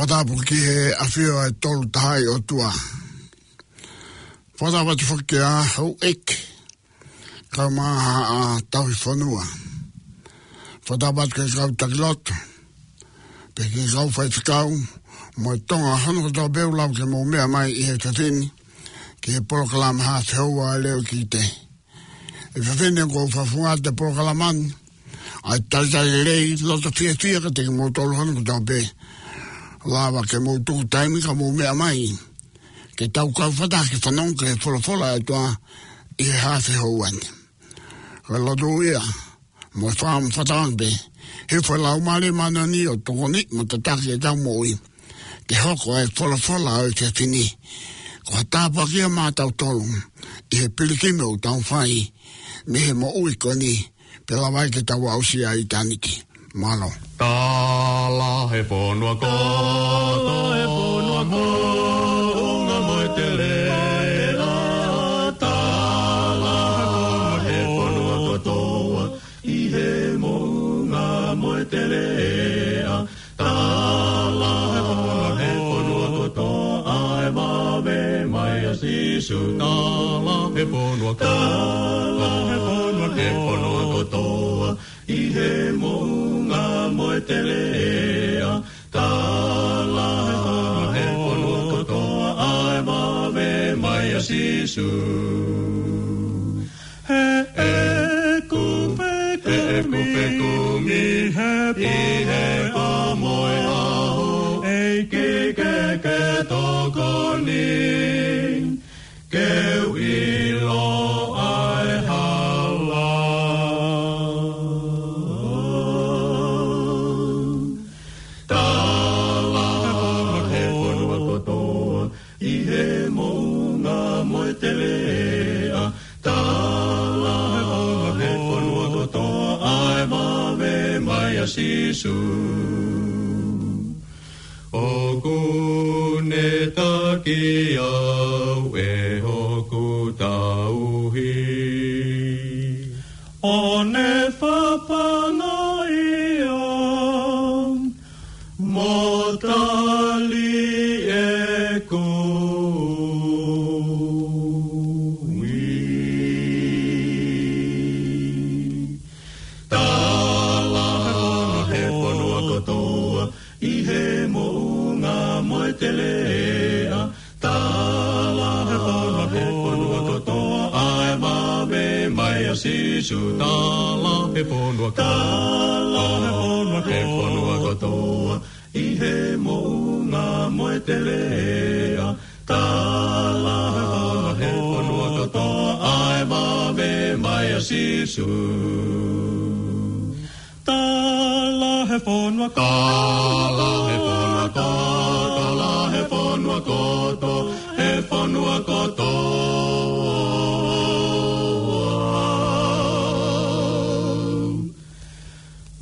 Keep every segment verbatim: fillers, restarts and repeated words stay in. Whata puki awhia e tolu tahai o tua. Whata watu whaki a hau ek. Kau maha a tauhi whanua. Whata watu kei kau takiloto. Peki kau whaitikau. Mo tonga hano tau beu lau ke mo mea mai I he tatini. Ki he porokala maha te hoa e leo ki te. E whawhine kou whawhunga te porokala mani. Ai talitari lei loto fia fia ka teki mo tolu hano tau beu. Lava ke mo tuku taimi ka mo mea mai. Ke tau kau whata ki whanong ke wholofola e toa I he hawhi houani. Ka loto ia, mo whaam whatang be. He whalau male mana ni o tokoni mo tataki e tau moi. Ke hoko e wholofola o te fini. Ko hatapa kia mātau tolu. I he pilikime o tau whai. Me he mo uiko ni. Pela vai ke tau ausia I taniki. Malo. Tala he ponua koto, tala he ponua koto, unga moe te lera. Tala he ponua kotoa, I he monga moe te lera. Tala he ponua kotoa, e mawe mai a sisu. Tala he ponua kotoa, tala he ponua kotoa, I he monga. Moe te lea, tala he ponua kotoa, ai mawe mai a sisu. He e kupekumi, I he a moe aho, ei ki keke tokoni, keu ilo ai haula. Telea, tala he ponua kotoa, ai mawe mai a sisu. O kune taki au e hoku tauhi. O ne whapana ia, motali e ku. Telea, tala he ponua he ponua kotoa, ai mawe mai a sisu. Tala he ponua kotoa, he ponua kotoa, I he monga moe te lea. Tala he ponua kotoa, ai mawe mai a sisu. Tala he ponua kotoa, Fonua koto, he fonua koto.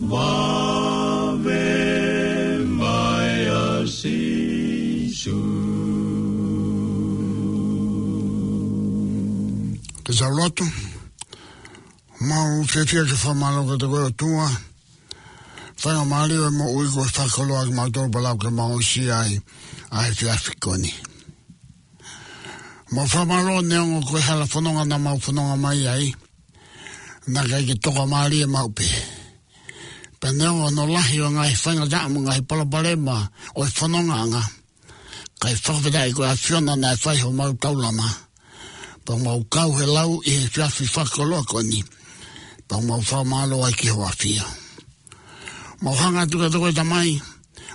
Vave mai a sisu. Ke zauloto, mau fefia ke whamalo ka te koe tua, whainga mario e mo uiko e whakaloa ke mātou palau ke mau si ai. Ai fiafikoni. Mo whamalo neongo koe hala whanonga na mau whanonga mai ai. Nā kai ki toka maari e maupe. Pe neongo no lahi o ngai whainga daamu ngai palabalema o e whanonga anga. Kai whakawedai koe a whiona na e whaiho mau taulama. Pa mau kau he lau I he fiafi whakaloa koni. Pa mau whamalo ai ki hoa fia. Mau hanga tuka tuka tamai.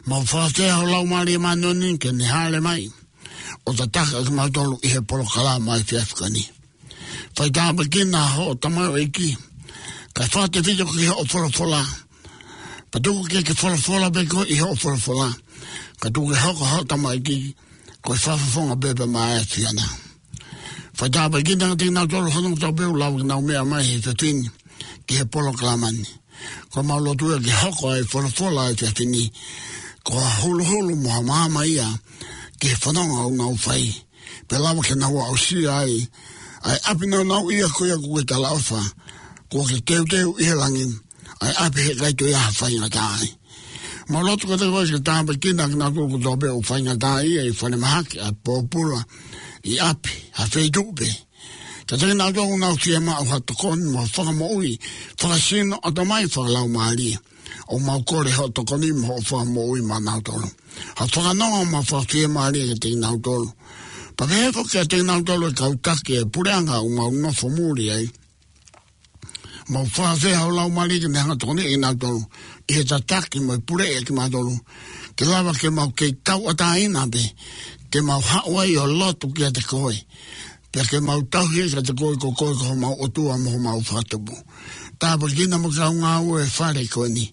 Mau whaatea ho lau maari e manoni ke ne haale mai. O ta taka ki mautolu I he porokala mai fiafkani. Whai tāpa ki nā ho o tamayo e ki. Kai whaate video ki ho o wholofola. Patuku ki ki wholofola beko I ho o wholofola. Ka tuku hoko ho tamayo e ki. Koi whaafafonga bebe mai e fiana. Whai tāpa ki nā tika nā tolu honung tau beu lau ki nā umea mai he tatini. Ki he porokala mani. Ko maulotua ki hoko e wholofola e fiatini. Ko a hulu hulu moha maama ia, ki he whanonga au nau whai. Pe lawa ke nau au si ai, ai api nau nau ia koe a koe ta laufa. Ko ke teu teu I he langi, ai api he kaito ia ha whai ngata ai. Molot ko tego że tam bekinak na go dobe ufania dai i fane mahak a popula i api a fejdube. Taten na go na xiema a hatkon ma famoi fasin adamai falau mali. O maukore hatokonim ho famoi manautolo. A fano ma fatima ali tinautolo. Paveho que tinautolo kautake puranga uma no famuri ai. Mau faze au lau mali que me hatone inautolo. E tataki mo pure e kimadolo. Ke lava ke mau ke tau ataina be. Ke mau haoi o lotu ke te koe. Porque mau tau he ke te koe ko ko ko mau otua mo mau fatubu. Ta bolgina mo ka un au e fare koni.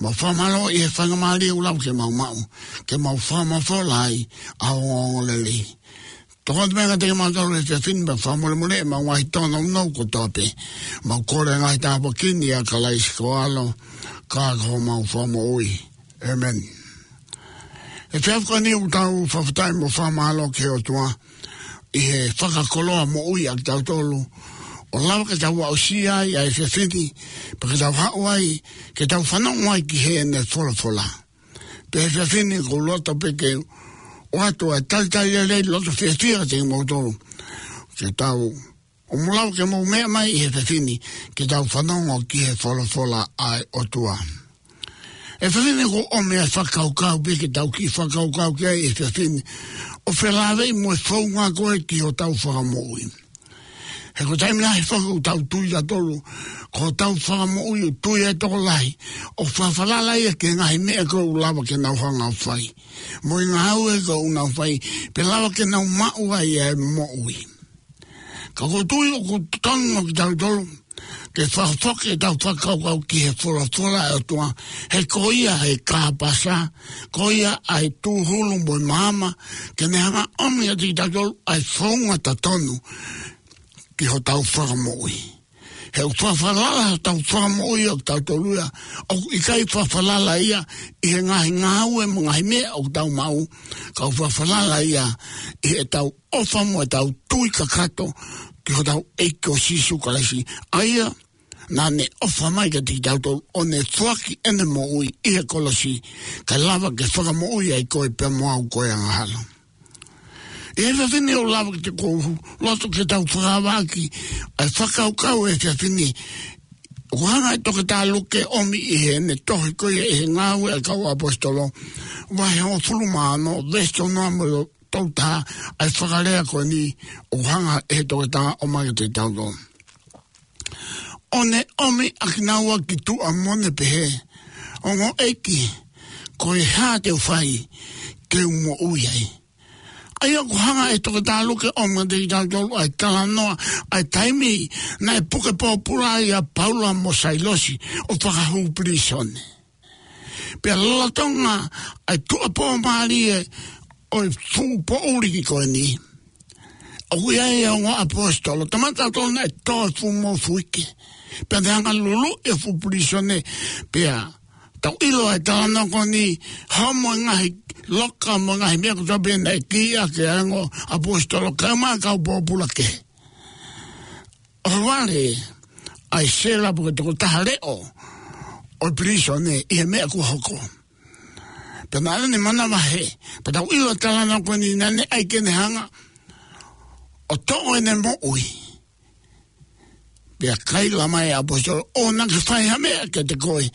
Mo fa malo e fa mali u lau ke mau mau. Ke mau fa mo fo lai au leli. Togod mega te mau tau le fin ba fa mo le mau ai tono no ko tope. Mau kore ngai ta bokini a kalai skoalo. God, how from Oi. Amen. If you have any time for time of Famalo Kyotua, eh, Fakakolo, Moi, Actatolo, or Laka Tawasia, if you fifty, because of Hawaii, get out for no white here and the Folofola. If you finish a lot of picking, what to a Tatalia lot of fifty in Moto, get out. Umulau ke mo me mai e fefini ke tau whanongo ki he wholofola ai otua. E fefini ko o mea whakaukau pe ke tau ki whakaukau ke e fefini o whelawei mo e whaunga koe ki o tau whakamoi. He ko taimina he whakau tau tui ta tolu ko tau whakamoi o tui e toko lai o whawhalalai e ke ngahi mea ko ulawa ke nau hanga whai. Mo i ngahau e ko unau whai pe lawa ke nau mau ai e moui. Ka kutui o kutango ki tau tolu, ke whakawhake tau whakawau ki he wholafola e otua, he koia he kāpasa, koia ai tūhulu moi māma, ke ne hanga omia ti tau tolu ai whaunga tatonu ki ho tau whakamoi. He whawhalala tau whakamoi o tau toluia, o ikai whawhalala ia i he ngahi ngāu e mo ngahi mea o tau mau, ka whawhalala ia i he tau ofamo e tau tui kakato, ki ho tau eiko sisu kalesi. Aia, nā ne ofamai ka ti tau tolu, o ne thuaki ene mo ui i he kolosi, ka lava ke whakamo ui ai koe pe moau koe angahalo. E he whawhine o lava ki te kouhu, loto ke tau whakawaki, ai whakaukau e whawhine. Kuhanga e toke tā luke omi i he ne tohi koe e he ngāwe e kau apostolo, wahe o fulumano, vesto noamoro, tau tā, ai whakalea koe ni, o hanga e toke tā o mai te tauto. O ne omi akinaua ki tu a mone pehe, o ngo eki, koe hea te uwhai, ke umo uiai. Aia kuhanga e toke tā luke omi te tauto, ai talanoa, ai taimi, na e puke pōpura ai a Paula Mosailosi, o whakahu prisone. Pea lalatonga, ai tua pōmari e, oi fu po uri ko ni o ia ia un apostolo tamata ton to fu mo fuiki pe danga lulu e fu prisione pe ta ilo e danga ko ni ha mo ngai lokka mo ngai me ko ben ki a ke ango apostolo kama ka popula ke orwale ai sela bu ko tahale o o prisione e me ko hoko. Pena ne mana mahe, pata uilo tala na koni nane aikene hanga, o to'o ene mo ui. Pea kaila mai apostolo, o naki whai hamea ke te koe,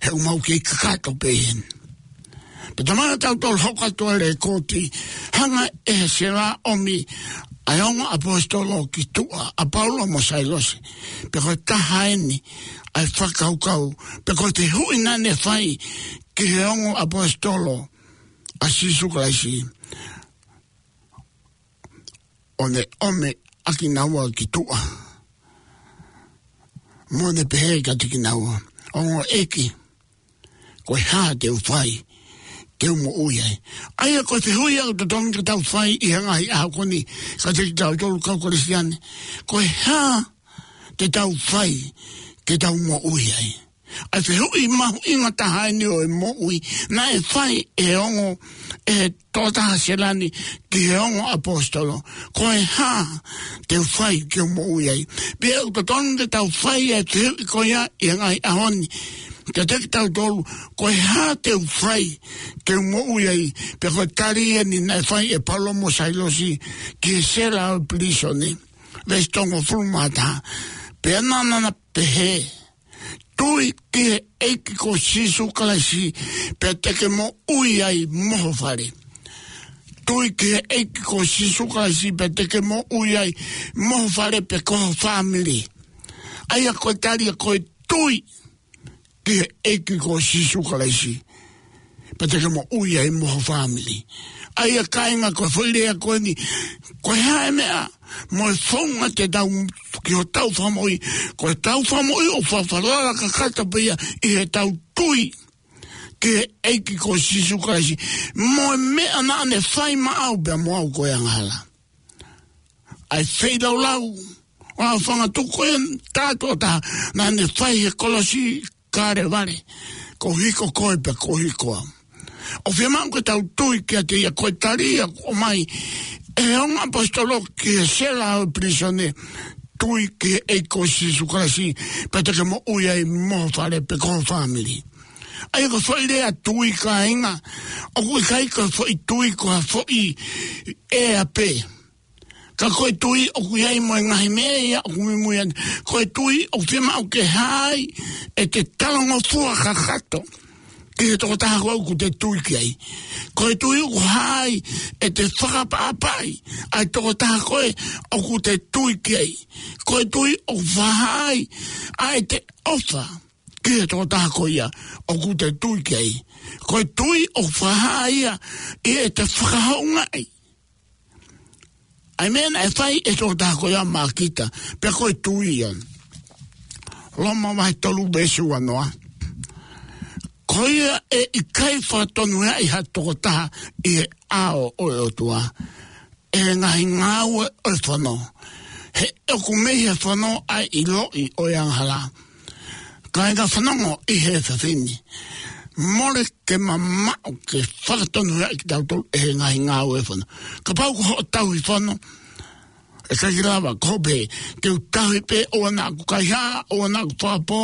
he umau ki kakato pehen. Peta mana tau tol hoka toa le koti, hanga e sera omi, aionga apostolo ki tua, a Paulo Mosailosi, peko taha eni, ai whakaukau, peko te hui nane whai, ki he ongo apostolo a Sisu Kalasi o ne ome akinaua ki tua mo ne pehe ka tikinaua ongo eki koe haa te uwhai te umo uiai aia koe te hui au te tonu ki tau whai i hangahi aha koni ka te ki tau tolu kau kolistiane koe haa te tau whai ke tau umo uiai. A te hui mahu inga taha eni o e moui, na e whai e ongo e tōtaha selani ki e ongo apostolo. Koe hā te whai ki o moui ai. Pea utatonu te tau whai e te hui koia i ngai ahoni. Te tekitau tolu, ko e hāteu whai, te ngou iei, peko tari e ni nai whai e palomo sailosi, ki e sera au pliso ni, vestongo fulmata, pe ananana pehe, tui te eiki ko sisu kalasi, pe teke mo ui ai moho whare. Tui te eiki ko sisu kalasi, pe teke mo ui ai moho whare pe koho family. Aia koe tari e koe tui, te eki ko sisukalesi. Pateke mo uia i moho family. Aia kainga koe whairea koe ni, koe hae mea, moe whaunga te tau, ki o tau whamoi, koe tau whamoi o whawharara kakata pia i he tau tui. Te eki ko sisukalesi. Moe mea nane whai maau bea moau koe anghala. Ai whailau lau, o whangatuko en tātua ta, nane whai he kolosi, kāre vare, ko hiko koe pe ko hikoa. O whia māu ke tau tui kia te ia koe taria o mai, e hong apostolo ki e sela au prisone, tui ki e eiko sisu kalasi, pe teke mo uia i moho whare pe koho whamiri. Aia ko whai rea tui ka inga, o kui kai ko whai tui ko ha whai e a pe. Ka koe tui o kui ai moe ngahi mea o kui mui koe tui o whia mau ke hai e te talango fua kakato ki he toko taha koe ku te tui ki ai koe tui o hai e te whakapaapai ai toko taha koe o ku te tui ki ai koe tui o whahai ai te ofa ki he toko taha koe ia o ku te tui ki ai koe tui o whahai e te whakahaunga ai. I mean, if I is on the Goya Marquita, Pecoy Tuian Loma by Tolu Besuanoa Coya e Caifa Tonua had Tota e Ao Oyotua and I now Elfano. He Okumea Fano I Iloi Oyanhala Kanga Fanomo I have a thing. More ke mamma o ke whakatonu hea ki tau tau e ngahi ngā ue whana. Ka pau ko ho tau i whana, e kaki rawa ko pe, te utahi pe o ana ku kaiha, o ana ku whapō,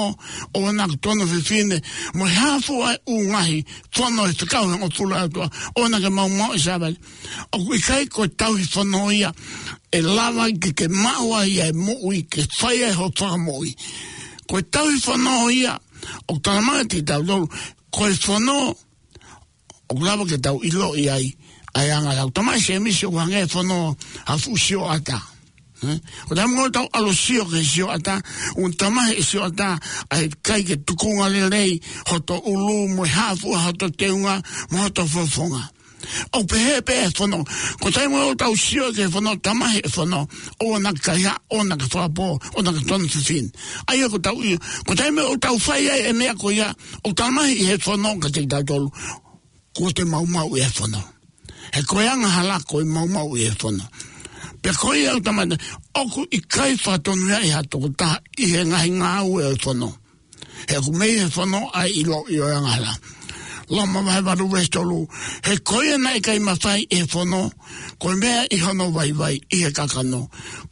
o ana ku tono whiwhine, mo hafo ai u ngahi, whana e whakau hea o tula atua, o ana ke mau mau i sabari. O kui kai ko tau i whana ia, e lawa ki ke maua ia e mui, ke whaia e ho whakamoi. Ko tau i whana ia, o taramanga te tau tau, koe whanau, o kulawa ke tau ilo i ai, ai anga lau. Tamai se emisi o hange whanau hafu sio ata. O tamu ngau tau alo sio ke sio ata, un tamai e sio ata, ai kai ke tukunga le rei, hoto ulu, mo hafu, hoto teunga, mo hoto fofonga. O pehe pehe whanau, ko tamu ngau tau sio ke whanau, tamai e whanau, o na kaiha, o na whapo, o na tonu fifin. Aia ko tau i, ko tamu ngau tau whai ai e mea ko ia, o tamai i he whanau ka te tau tolu, ko te maumau i he whanau. He koeanga hala ko i maumau i he whanau. Pe koe au tamai, oku i kai whatonu ai hatoko taha i he ngahi ngāu e he whanau. He ku mei he whanau ai i lo i oeanga hala. Lama vai varu westolu, he koe nai kai mawhai e whanau, koe mea i hono vai vai i he kakano.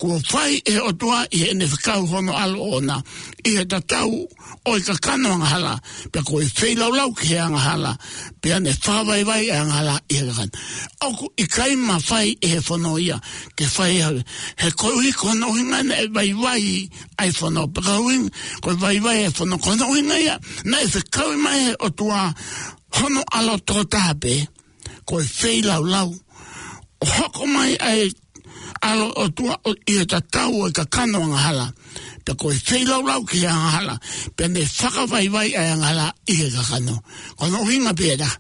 Kua whai e otua i he enewhikau hono alo ona, i he tatau o i kakano anghala, pe koe whailau ki he anghala, pe ane whawai vai anghala i he kakano. Oku i kai mawhai e he whanau ia, ke whai hau, he koe hui kono hingana e vai vai ai whanau, pe kauing koe vai vai e whanau, kono hinga ia, na e whikau i mai he otua, hono alo tōtāpe, koe whailau lau, o hoko mai ai alo o tua o i he tatau e kakano anghala, pe koe whailau lau ki he anghala, pe ne whakawaiwai ai anghala i he kakano. Kono hinga pēra,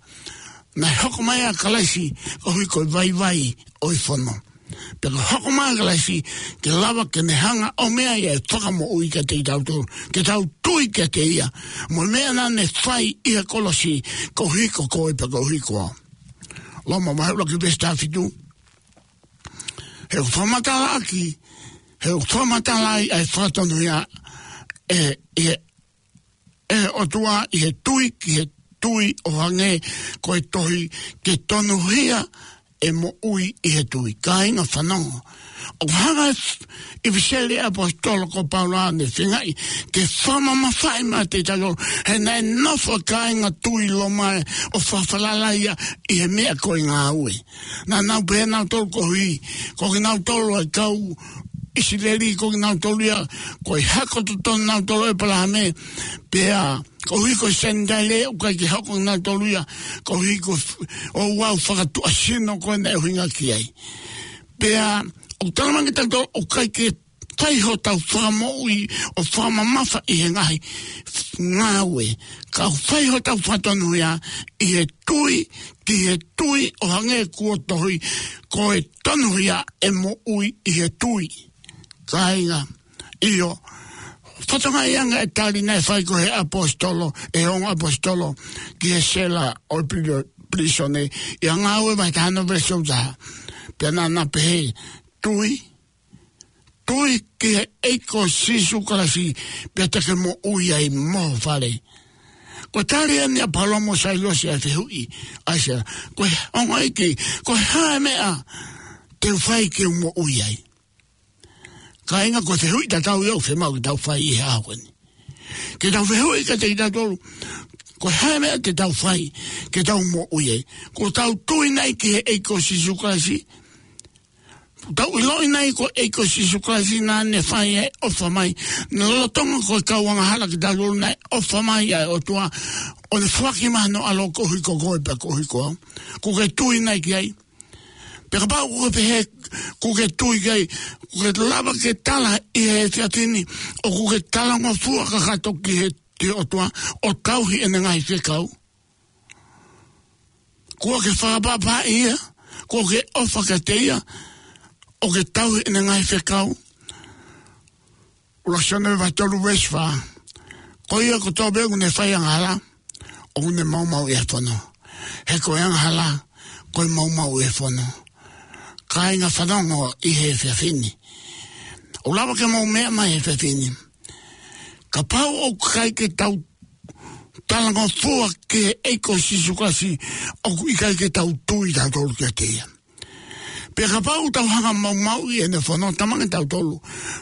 na hoko mai a kalasi, o hui koe waiwai o i whono. Pe koe hoko mai a kalasi, ke lawa ke ne hanga o mea ia e whakamo ui ke te i tau tūru, ke tau tui ke te ia, mo mea nane whai i he kolosi, ko hiko koe pe ko hikoa. Loma mahura ki vestafitu. He whamatala aki, he whamatala i ai whatonuia e, e, e otua i he tui ki he tui o hange koe tohi ke tonuhia e mo ui i he tui. Ka hinga whanonga. O haras i visele apostoloko Paulane whingai te whamama whae mā te tagoro. He nei nofo ka hinga tui lo mai o whawhalalaia i he mea koe ngā ue. Nā nau pēr nau tolu ko hui. Ko ki nau tolu ai kau isileri ko ki nau tolu ia. Ko i hako tuton nau tolu e pala me pēr. Ko hiko sendale uka ki hako nau tolu ia. Ko hiko o wau whakatu asino koe nei huinga ki ai. Pēr. O tana mangi tanto o kai ke taiho tau whamaui o whamamafa i he ngahi ngāwe. Ka whaiho tau whatonuia i he tui, ki he tui o hange kua tohi, ko e tonuia e mo ui i he tui. Ka inga, iyo, whatonga ianga e tari nei whaiko he apostolo, e hong apostolo, ki he sela o prisone, i a ngāwe mai tano vesoutaha. Pena na pehe, Tui, tui ki eko sisu karasi, pia take mo ui ai mo whare. Ko tari ane a palomo sailosi a te hui, aisera, koe onga iki, koe hae mea, te whai ki mo ui ai. Ka inga ko te hui ta tau iau whemau ki tau whai i he ahweni. Ki tau whehui ka te ita tolu, ko hae mea te tau whai, ki tau mo ui ai. Ko tau tui nei ki eko sisu karasi, Tau iloi nei ko eiko sisukrasi nā ne whai e ofa mai. Nā lotonga ko kauanga hala ki daluru nei ofa mai ai o tua. O ne whaki mano alo kohiko koe pe kohiko au. Kuke tui nei ki ai. Peka pau kuke pehe kuke tui ki ai. Kuke lava ke tala i he fiatini. O kuke tala ngā fua kakato ki he te o tua. O tauhi ene ngai whikau. Kua ke whakapapa ia. Kua ke ofa ke te ia. O ke tau e na ngai whekau. Ura sanawe wa tolu weswaa. Ko ia ko tau begu ne whai anghala. O ne maumau e whono. He koe anghala. Koe maumau e whono. Ka inga whanongo i he whiawhini. O lawa ke mau mea mai he whiawhini. Ka pau o kai ke tau. Talango fua ke eiko sisukasi. O kai ke tau tui tau tolu kia teia. Peka pau tau hanga maumau i e ne whanau tamange tau tolu.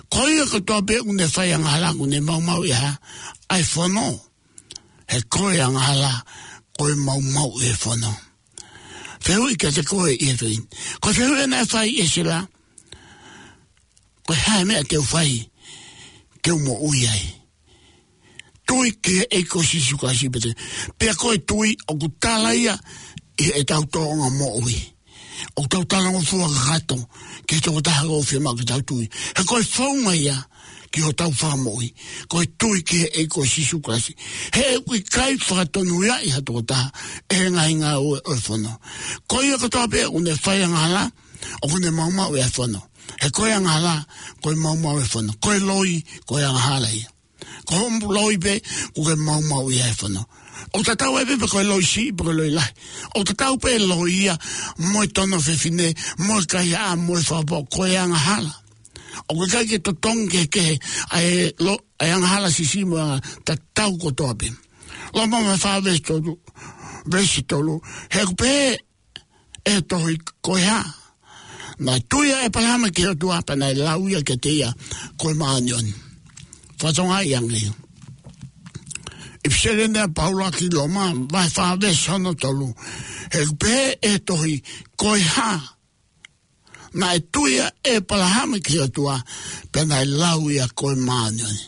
Koia katoa peku ne whai angahalaku ne maumau i ha. Ai whanau. He koe angahala. Koe maumau i e whanau. Whehui kia te koe i e tuin. Ko whehui e nei whai e sila. Koe hae mea teu whai. Teu mo ui ai. Tui kia eiko sisukasi pete. Pea koe tui o kutala ia. E tau toonga mo ui. O tau talango fua kakato, ke toko taha o whima ki tau tui. He koe whaunga ia, ki ho tau whamoi. Koe tui ki he eiko sisu klasi. He e kui kai whakatonu ia i ha toko taha, e henga hinga o e oefono. Koe ia katoa pe, une whai angala, o une mauma o e oefono. He koe angala, koe mauma o e oefono. Koe loi, koe angala ia. Koe hombu loi pe, koe mauma o e oefono. O te tau e pepe koe loi si, koe loi lai. O te tau pe loi ia, moe tono whewhine, moe kai a, moe whapo, koe angahala. O koe kai ke to tong ke ke, ai angahala si si moe, te tau kotoa pe. Lo mama wha vestolu, vestolu, he kupe e tohi koe ha. Nā tuia e palama ke o tuapa, nai lauia ke teia, koe maanion. Whatonga i angleo. Ipsele nea paula ki loma, vai whaave sana tolu. He pē e tohi koe hā. Nā e tuia e palahame ki atua, pēnā e lau ia koe mānioni.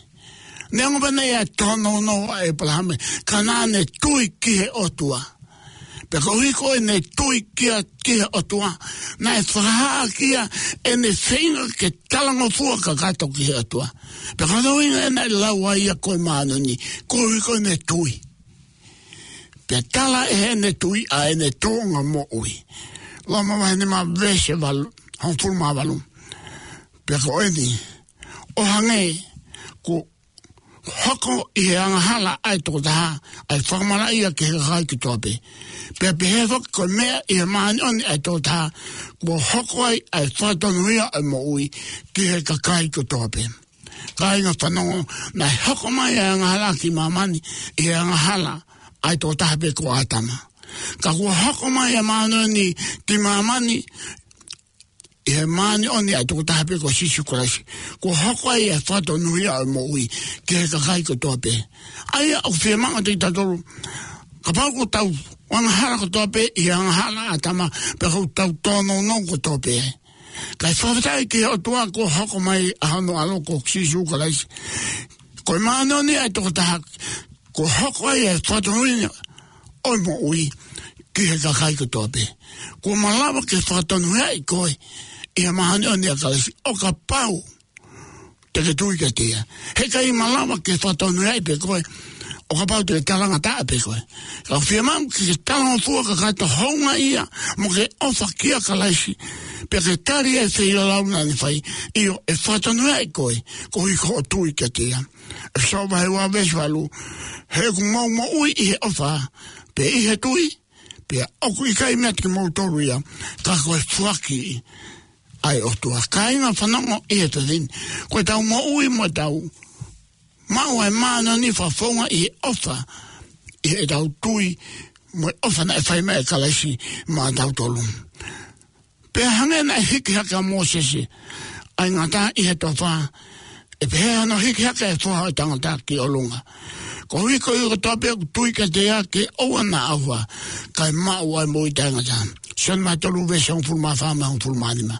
Nengo pēnā e tono noa e palahame, ka nā ne tui ki he otua. Peko hiko e ne tui kia ki he otua, nā e whaha kia e ne whinga ke talango fua ka kato ki he otua. Peka doinga ena laua ia koe maanoni, koe hiko ne tui. Pea tala e ne tui a ene tūnga mo ui. Lama wahene ma vese valu, hongful ma valu. Peka oeni, o hange, ku hoko i he angahala ai toko taha, ai whakamara ia ke he kai ki tope. Pea pehefo koe mea i he maanoni ai toko taha, ku hoko ai ai whatonuia ai mo ui ki he kakai ki tope. Ka inga whanongo, nai hoko mai e angahala ki mamani, e angahala, ai tō tahape ko atama. Kaku hakoma yamano ni timama ni yamani oni atutape ko sisi kurashi ko hakwa ya fato nuya mowi ke kakai ko tope ai ofema atitadoro kapaku tau wan hara ko tope yan hana atama pero tau tono no ko tope kai fofta ke otua ko hakoma ano ano ko sisi kurashi ko mano ni atutaha ko hakwa ya fato nuya oi mowi ke kakai ko tope ko malaba ke fato nuya ko e mahani oni akalesi o kapau te ke tui ke tia he kai malaba ke fatonu ai pe koe o kapau te kalanga ta pe koe ka fiamam ke talan fua ka kata honga ia mo ke ofa kia kalesi pe ke tari e se io launa ni fai io e fatonu ai koe ko i ko tui ke tia e so vai wa besvalu he kumau mo ui i he ofa pe i he tui pe oku i kai mea te moutoru ia ka koe fuaki ai o tua kaina fanongo e te din ko tau mo ui mo tau mau e mana ni fafonga i ofa e tau tui mo ofa na e fai me e kalesi ma tau tolum pe hangen e hiki haka mosesi ai ngata i he tofa e pe hea no hiki haka e foha e tangata ki olunga ko hiko i kotope tui ke te a ke oa na awa kai mau ai mo i tangata Sen mä tullut vesään fulmaa faamaan fulmaanima.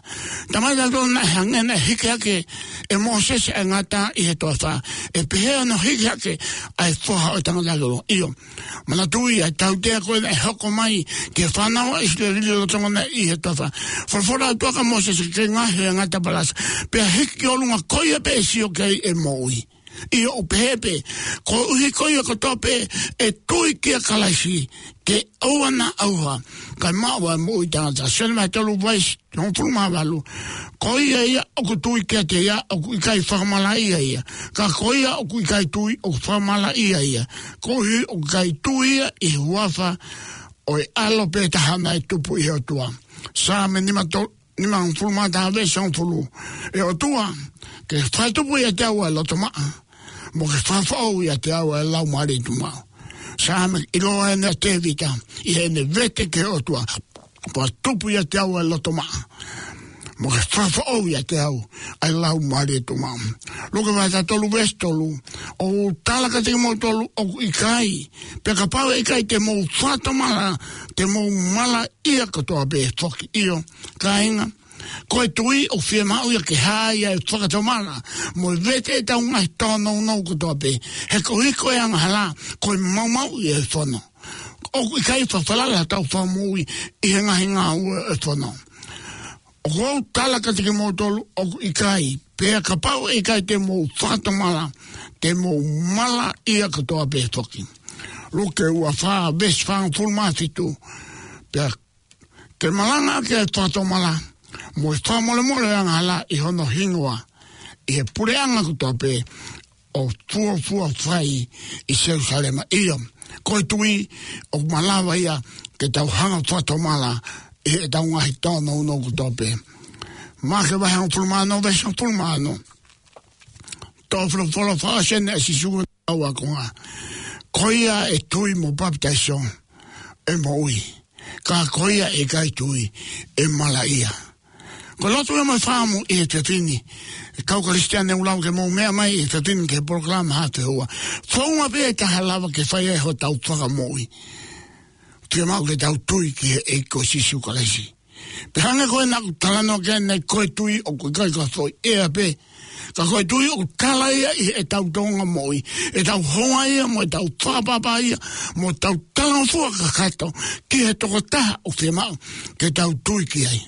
Tämä ei ole nähängenä hikäke, ja Mooses engataan ihtoa. Ja piheen on hikäke, ai foha otan lakelua. Iyo, mä tuli, että tautia kuin hokkomai, ja fanaa islerililotongon ihtoa. Forfora tuoka Mooses kengahi engata palas. Pia hikki olunga koja peesi, okei emoui. Iyo upehepe, ko uhikoja kotope, et tuikia kalasi. Ke oa na auha, kai maua mo i tangata, sen mai tolu vais, non fulma walu, ko ia ia oku tui kia te ia, oku ikai whamala ia ia, ka ko ia oku ikai tui, oku whamala ia ia, ko hi oku kai tui ia i huafa, oi alo pe tahana e tupu i otua. Sa me nima tolu, nima un fulma taha vese un fulu, e otua, ke whaitupu ia te aua e lotomaa, mo ke whawhau ia te aua e lau maritumaa. Saamme iloa enää tevitä, ja ennen vetekeutua, vaan tupuja teau ei lotomaa. Moke fafouja teau, ei laumaritumaa. Lukevaita tolu vestolu, ou talakatimo tolu, ou ikai. Pekka pau ikai te mou fatomala, te mou mala iäkotoa behtok io, kainga. Koe tui o fie mauia ke haia e whakatomana. Mo vete e tau ngai tōnou nau kotoa pe. He kohi koe angahala, koe mau mau i e whono. Oku i kai whawhalala tau whamui i he ngahi ngā ua e whono. Oku au talaka tiki mō tolu, oku i kai. Pea ka pau e kai te mō whatomala, te mō mala ia kotoa pe whoki. Luke ua whaa veswhaan fulmāfitu. Pea te malanga ke e whatomala. Mo fa mole mole angala i hono hingoa e pure anga kutope o tua tua fai i Jerusalema iyo ko tui o malava ia ke tau hanga fato mala e tau ngahi tona uno kutope ma ke vahe un fulmano vese un fulmano tofro folo fasen e si sugu taua konga koia e tui mo baptason e moi ka koia e kai tui e mala ia Ko lotu e mai whāmu i e te tini. Kau kristiane ulau ke mou mea mai i te tini ke proklama hātu hua. Whaunga pē taha lava ke whai e ho tau whakamoi. Te mau ke tau tui ki e ko sisu kalesi. Pe hanga koe naku talano ke nei koe tui o koe kai kathoi ea pē. Ka koe tui o tala ia i e tau tonga moi. E tau honga ia mo e tau whapapa ia. Mo tau talangfua ka kato. Ki he toko taha o te mau ke tau tui ki ai.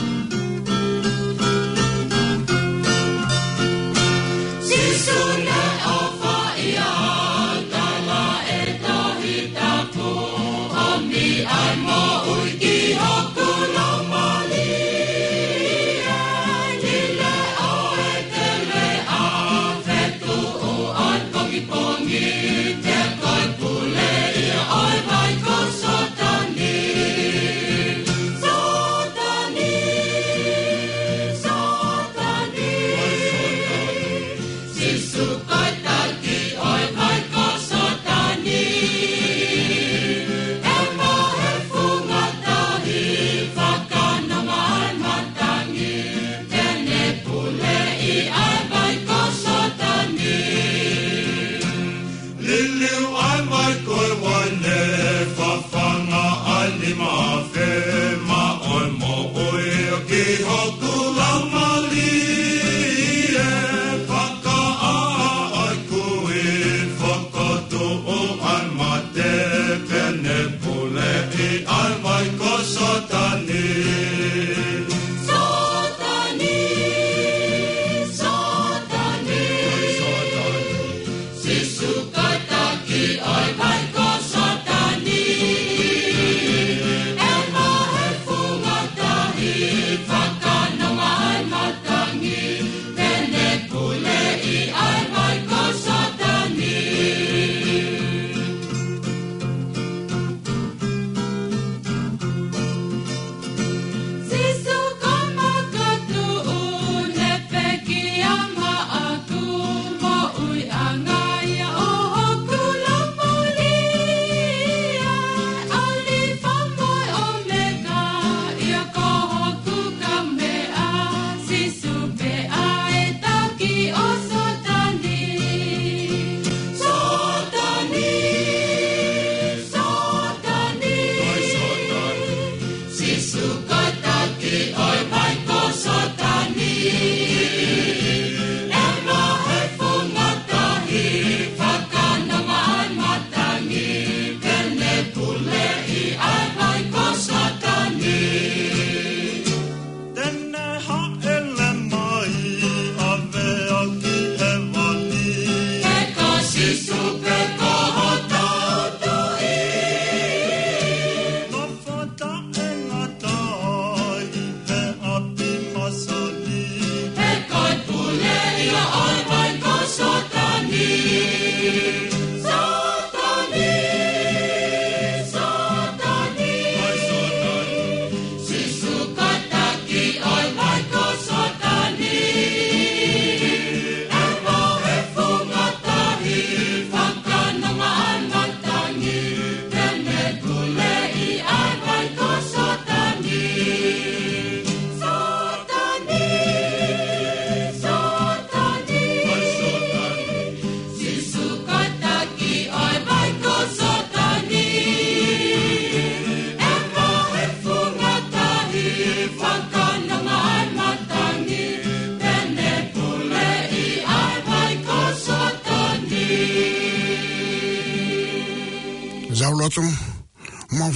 Dile oe te le Nepulei almaiko sotani.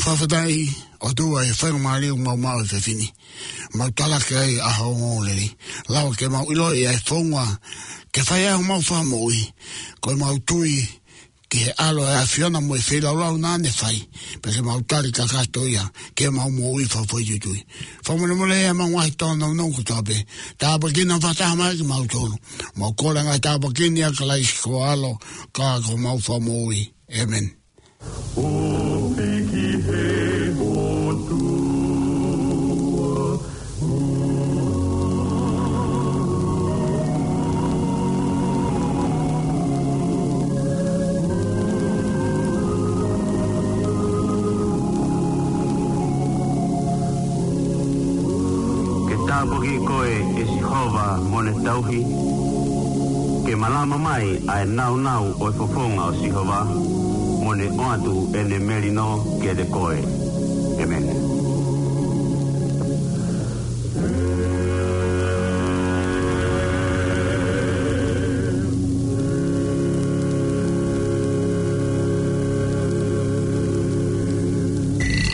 Fafadai o tua e fai uma ali uma mal fefini mal tala que ai a hongole lao que mau ilo e ai fonga que fai a uma famoi coi mau tui que alo a fiona mo fei la lao na ne fai porque mau tali ka castoia que mau mo i fa foi tui fomo no le ma wa ton no no tabe ta porque não fata mais mau tolo mau cola na ta porque ni a la escoalo ka go mau famoi amen. Mamai ai nau nau o fofonga o Sihova, mone oatu ene merino ke de koe. Amen.